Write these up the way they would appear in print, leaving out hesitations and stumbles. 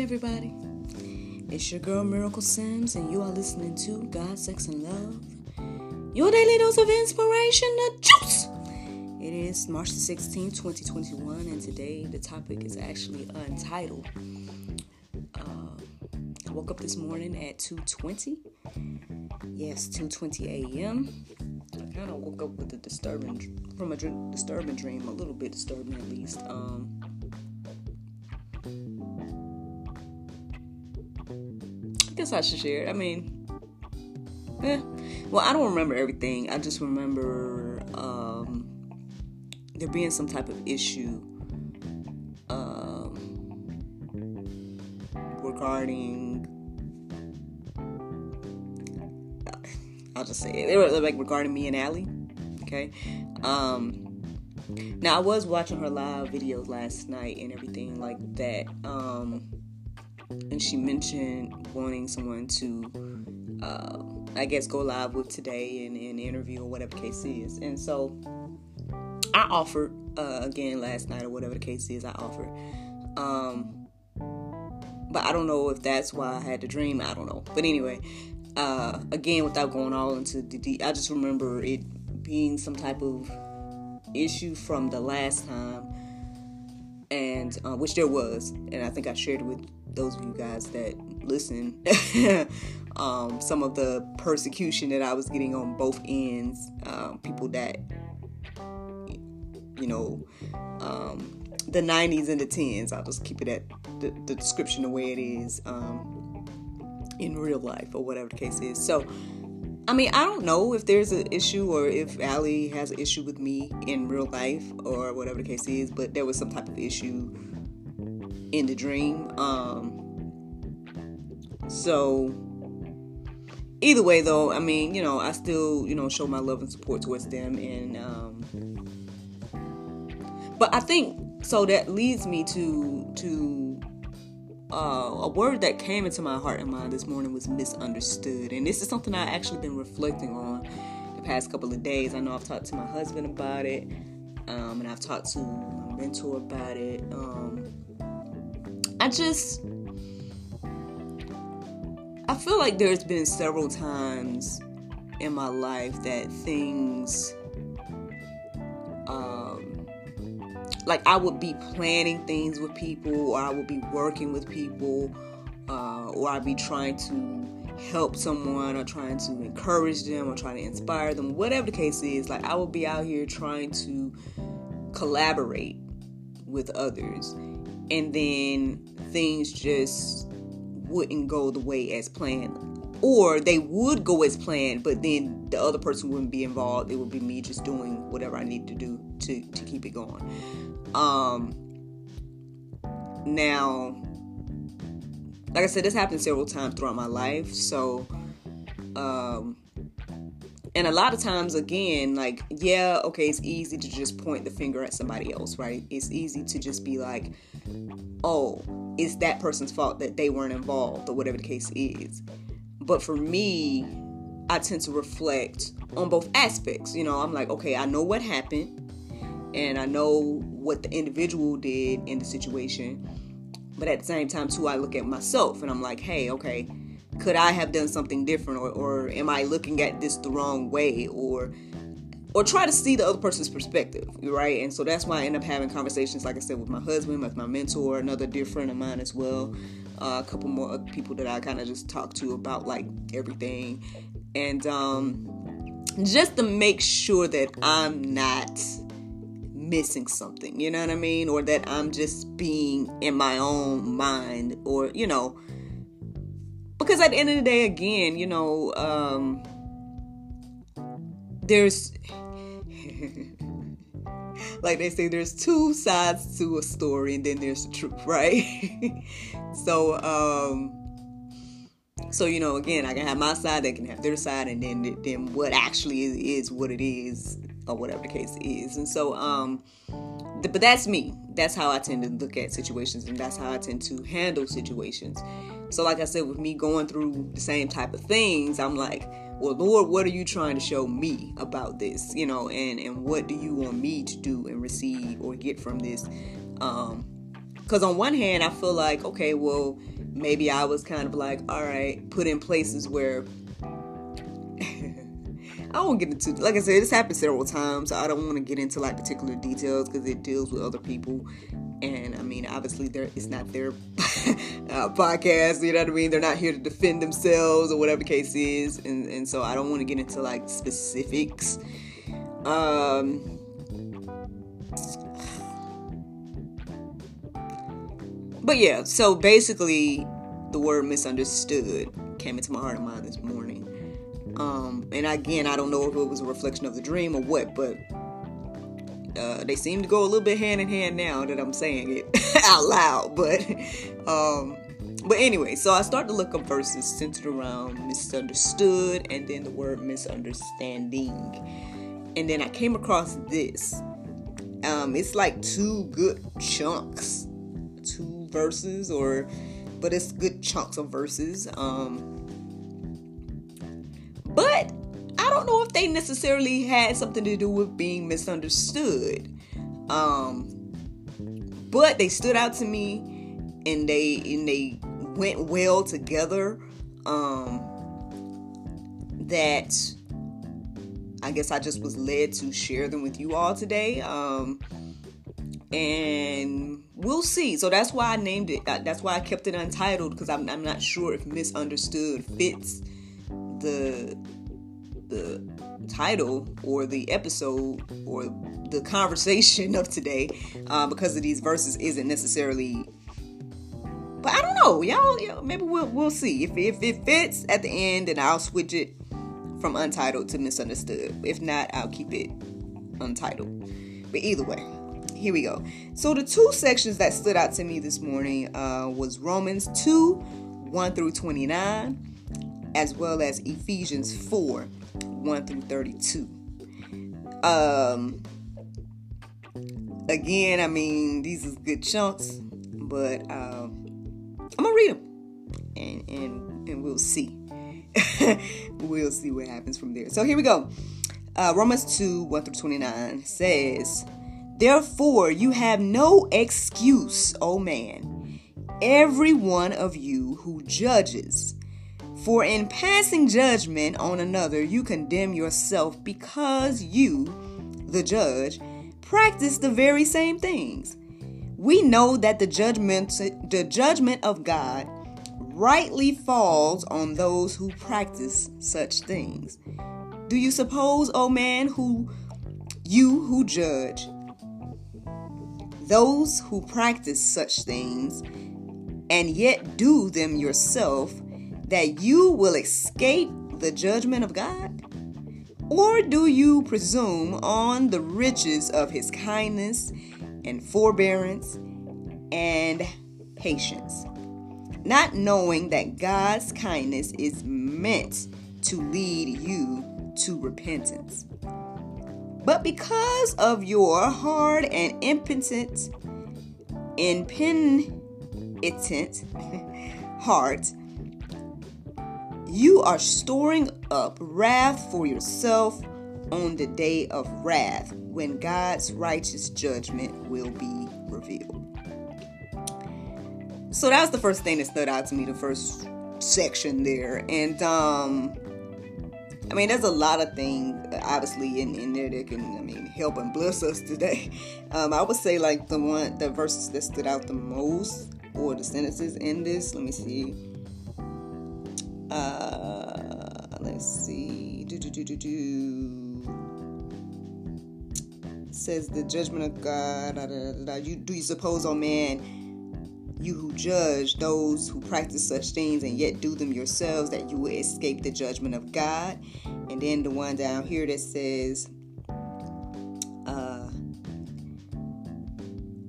everybody. It's your girl, Miracle Sims, and you are listening to God, Sex, and Love, your daily dose of inspiration, The Juice. It is March the 16th, 2021, and today the topic is actually untitled. I woke up this morning at 2:20. Yes, 2:20 a.m. I kind of woke up with a disturbing dream, a little bit disturbing at least. I guess I should share it. Well, I don't remember everything. I just remember there being some type of issue regarding, I'll just say it. They were like regarding me and Allie. Okay. Now I was watching her live videos last night and everything like that. And she mentioned wanting someone to, I guess, go live with today and interview or whatever the case is. And so I offered, again, last night or whatever the case is, I offered. But I don't know if that's why I had the dream. I don't know. But anyway, again, without going all into the I just remember it being some type of issue from the last time, and which there was, and I think I shared it with those of you guys that listen. Some of the persecution that I was getting on both ends, people that, you know, the 90s and the 10s. I'll just keep it at the description the way it is. In real life or whatever the case is. So, I mean, I don't know if there's an issue or if Allie has an issue with me in real life or whatever the case is, but there was some type of issue in the dream. So either way though, I mean, you know, I still, you know, show my love and support towards them, and but I think so that leads me to a word that came into my heart and mind this morning was misunderstood. And this is something I've actually been reflecting on the past couple of days. I know I've talked to my husband about it, and I've talked to my mentor about it. I feel like there's been several times in my life that things, like I would be planning things with people, or I would be working with people, or I'd be trying to help someone, or trying to encourage them, or trying to inspire them, whatever the case is. Like I would be out here trying to collaborate with others, and then things just wouldn't go the way as planned, or they would go as planned, but then the other person wouldn't be involved. It would be me just doing whatever I need to do to keep it going. Now, like I said, this happened several times throughout my life. So, and a lot of times again, like, yeah, okay, it's easy to just point the finger at somebody else, right? It's easy to just be like, oh, it's that person's fault that they weren't involved or whatever the case is. But for me, I tend to reflect on both aspects. You know, I'm like, okay, I know what happened, and I know what the individual did in the situation, but at the same time too, I look at myself and I'm like, hey, okay, could I have done something different, or am I looking at this the wrong way, or try to see the other person's perspective, right? And so that's why I end up having conversations, like I said, with my husband, with my mentor, another dear friend of mine as well, a couple more other people that I kind of just talk to about like everything, and just to make sure that I'm not missing something, you know what I mean? Or that I'm just being in my own mind, or, you know, because at the end of the day, again, you know, there's, like they say, there's two sides to a story, and then there's the truth, right? So, you know, again, I can have my side, they can have their side, and then what actually is what it is, or whatever the case is. And so, but that's me. That's how I tend to look at situations, and that's how I tend to handle situations. So, like I said, with me going through the same type of things, I'm like, well, Lord, what are you trying to show me about this? You know, and what do you want me to do and receive or get from this? Because on one hand, I feel like, okay, well, maybe I was kind of like, all right, put in places where I won't get into, like I said, this happened several times. So I don't want to get into like particular details because it deals with other people. And I mean, obviously it's not their podcast, you know what I mean? They're not here to defend themselves or whatever the case is. And so I don't want to get into like specifics. But yeah, so basically the word misunderstood came into my heart and mind this morning. And again, I don't know if it was a reflection of the dream or what, but they seem to go a little bit hand in hand now that I'm saying it out loud. But anyway, so I started to look up verses centered around misunderstood and then the word misunderstanding. And then I came across this. It's like two good chunks, two verses, but it's good chunks of verses. But I don't know if they necessarily had something to do with being misunderstood. But they stood out to me and they went well together. That I guess I just was led to share them with you all today. And we'll see. So that's why I named it. That's why I kept it untitled, because I'm not sure if misunderstood fits the title or the episode or the conversation of today, because of these verses isn't necessarily, but I don't know, y'all maybe we'll see if it fits at the end, and I'll switch it from untitled to misunderstood. If not, I'll keep it untitled, but either way, here we go. So the two sections that stood out to me this morning was Romans 2:1-29, as well as Ephesians 4:1-32. Again, I mean, these is good chunks, but I'm gonna read them, and we'll see. We'll see what happens from there. So here we go. Romans 2:1-29 says, "Therefore you have no excuse, O man, every one of you who judges. For in passing judgment on another, you condemn yourself, because you, the judge, practice the very same things. We know that the judgment of God rightly falls on those who practice such things. Do you suppose, O man, who judge, those who practice such things and yet do them yourself, that you will escape the judgment of God? Or do you presume on the riches of his kindness and forbearance and patience, not knowing that God's kindness is meant to lead you to repentance? But because of your hard and impenitent heart, you are storing up wrath for yourself on the day of wrath, when God's righteous judgment will be revealed." So that was the first thing that stood out to me, the first section there. And I mean, there's a lot of things obviously in there that can, I mean, help and bless us today. I would say like the verses that stood out the most, or the sentences in this. Let me see. Let's see. Says the judgment of God. You suppose, oh man, you who judge, those who practice such things and yet do them yourselves, that you will escape the judgment of God? And then the one down here that says,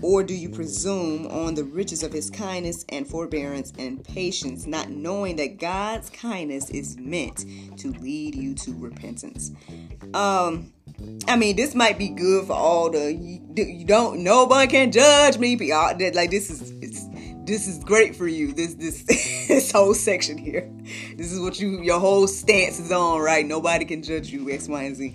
"Or do you presume on the riches of his kindness and forbearance and patience, not knowing that God's kindness is meant to lead you to repentance?" I mean, this might be good for all the you don't, nobody can judge me. Like, this is great for you. This this whole section here. This is what your whole stance is on, right? Nobody can judge you, X, Y, and Z.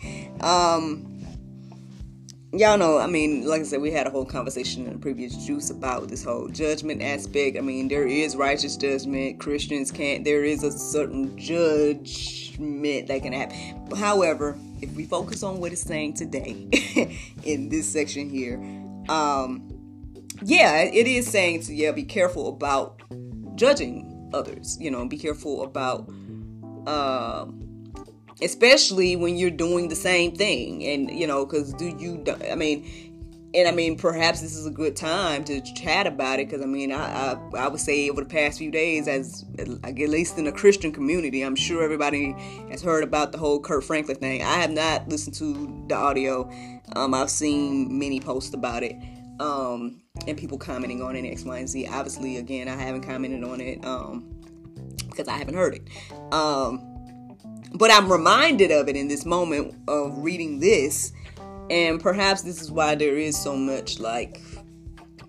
y'all know, I mean, like I said, we had a whole conversation in the previous Juice about this whole judgment aspect. I mean, there is righteous judgment. Christians can't. There is a certain judgment that can happen. However, if we focus on what it's saying today in this section here, yeah, it is saying to, yeah, be careful about judging others. You know, be careful about, especially when you're doing the same thing. And, you know, because perhaps this is a good time to chat about it. Because, I mean, I would say over the past few days, at least in the Christian community, I'm sure everybody has heard about the whole Kirk Franklin thing. I have not listened to the audio. I've seen many posts about it. And people commenting on it, X, Y, and Z. Obviously, again, I haven't commented on it, because I haven't heard it. But I'm reminded of it in this moment of reading this, and perhaps this is why there is so much, like,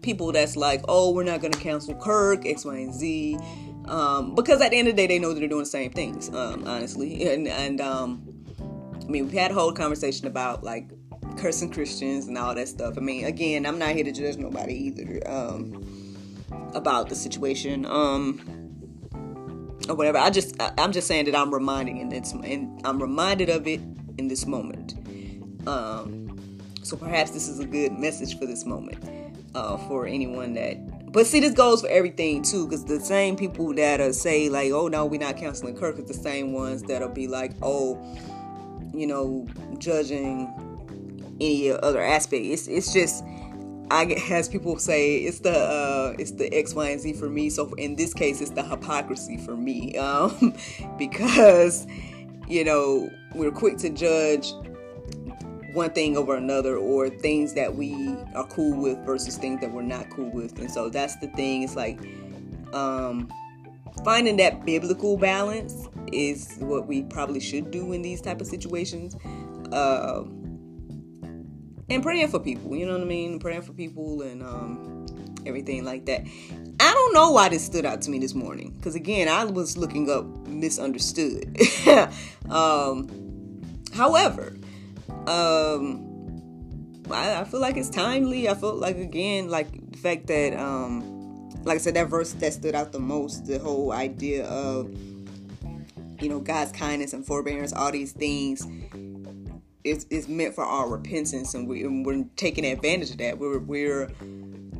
people that's like, oh, we're not going to cancel Kirk, X, Y, and Z, because at the end of the day, they know that they're doing the same things, honestly, and I mean, we've had a whole conversation about, like, cursing Christians and all that stuff. I mean, again, I'm not here to judge nobody either, about the situation, or whatever. I'm just saying that I'm reminded of it in this moment. So perhaps this is a good message for this moment, for anyone that, but see, this goes for everything too, because the same people that are say like, oh no, we're not counseling Kirk, is the same ones that'll be like, oh, you know, judging any other aspect. It's just, I guess people say it's the X, Y, and Z for me. So in this case, it's the hypocrisy for me, because, you know, we're quick to judge one thing over another, or things that we are cool with versus things that we're not cool with. And so that's the thing. It's like, finding that biblical balance is what we probably should do in these type of situations. And praying for people, you know what I mean? Praying for people and everything like that. I don't know why this stood out to me this morning. Because, again, I was looking up misunderstood. However, I feel like it's timely. I feel like, again, like the fact that, like I said, that verse that stood out the most, the whole idea of, you know, God's kindness and forbearance, all these things. It's meant for our repentance, and we're taking advantage of that. We're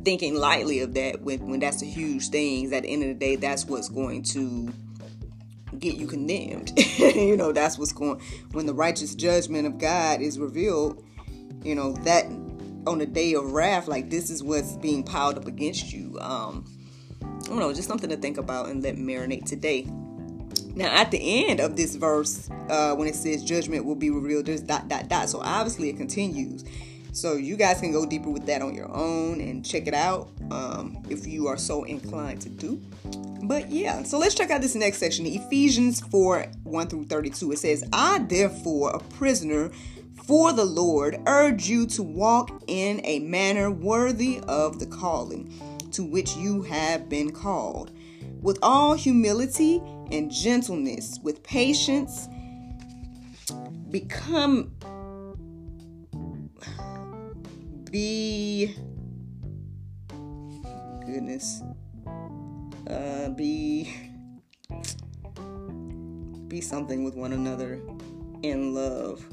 thinking lightly of that when that's a huge thing. At the end of the day, that's what's going to get you condemned. You know, that's what's going, when the righteous judgment of God is revealed, you know, that on the day of wrath, like, this is what's being piled up against you. I don't know, just something to think about and let marinate today. Now, at the end of this verse, when it says judgment will be revealed, there's ... So obviously it continues. So you guys can go deeper with that on your own and check it out, if you are so inclined to do. But yeah, so let's check out this next section, Ephesians 4:1-32. It says, I, therefore, a prisoner for the Lord, urge you to walk in a manner worthy of the calling to which you have been called, with all humility and gentleness, with patience, be something with one another in love,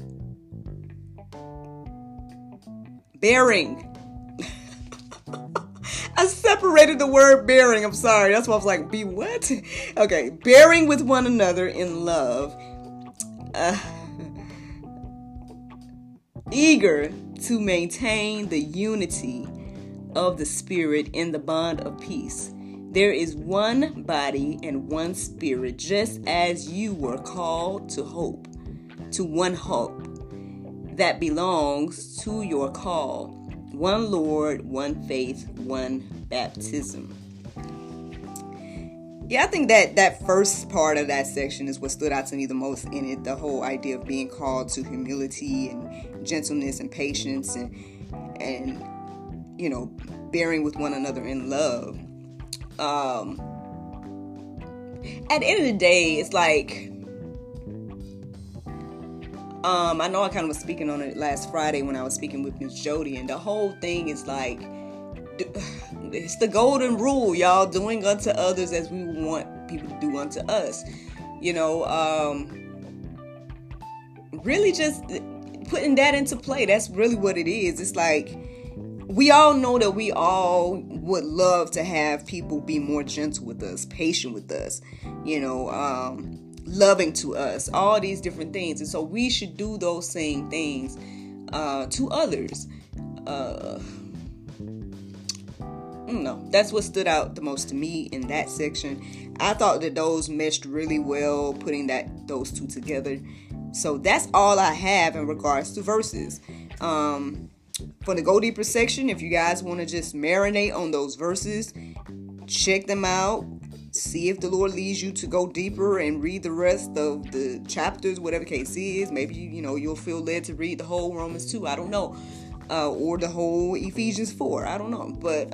bearing. I separated the word bearing. I'm sorry. That's why I was like, be what? Okay. Bearing with one another in love. Eager to maintain the unity of the Spirit in the bond of peace. There is one body and one Spirit, just as you were called to hope, to one hope that belongs to your call. One Lord, one faith, one baptism. Yeah, I think that first part of that section is what stood out to me the most in it. The whole idea of being called to humility and gentleness and patience and you know, bearing with one another in love. At the end of the day, it's like, I know I kind of was speaking on it last Friday when I was speaking with Miss Jody, and the whole thing is like, it's the golden rule, y'all, doing unto others as we want people to do unto us. You know, really just putting that into play. That's really what it is. It's like, we all know that we all would love to have people be more gentle with us, patient with us, you know, loving to us, all these different things. And so we should do those same things to others. No, that's what stood out the most to me in that section. I thought that those meshed really well, putting those two together. So that's all I have in regards to verses. For the Go Deeper section, if you guys want to just marinate on those verses, check them out. See if the Lord leads you to go deeper and read the rest of the chapters, whatever case is. Maybe, you know, you'll feel led to read the whole Romans 2. I don't know. Or the whole Ephesians 4. I don't know. But,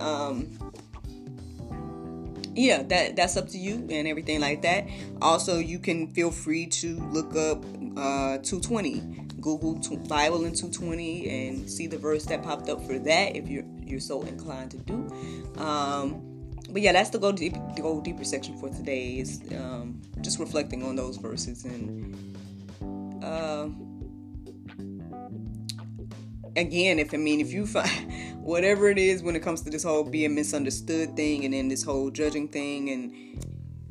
yeah, that's up to you and everything like that. Also, you can feel free to look up 220. Google Bible in 220 and see the verse that popped up for that if you're so inclined to do. But yeah, that's the Go Deeper section for today. It's just reflecting on those verses and... Again, if you find whatever it is when it comes to this whole being misunderstood thing and then this whole judging thing and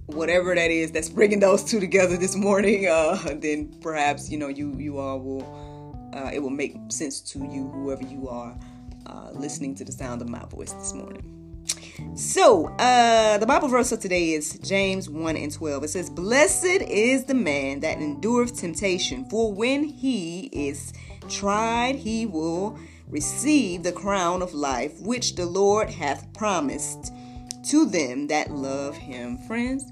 whatever that is that's bringing those two together this morning, then perhaps, you know, you all will, it will make sense to you, whoever you are listening to the sound of my voice this morning. So, the Bible verse of today is James 1:12. It says, "Blessed is the man that endureth temptation, for when he is tried, he will receive the crown of life, which the Lord hath promised to them that love him." Friends,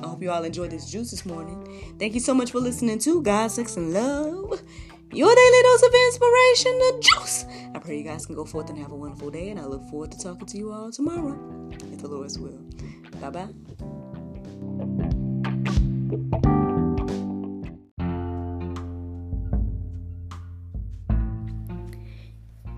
I hope you all enjoyed this juice this morning. Thank you so much for listening to God, Sex, and Love, your daily dose of inspiration, the juice. I pray you guys can go forth and have a wonderful day, and I look forward to talking to you all tomorrow, if the Lord's will. Bye-bye.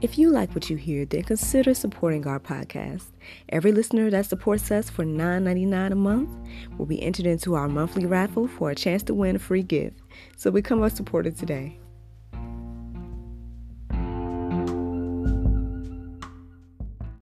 If you like what you hear, then consider supporting our podcast. Every listener that supports us for $9.99 a month will be entered into our monthly raffle for a chance to win a free gift. So become a supporter today.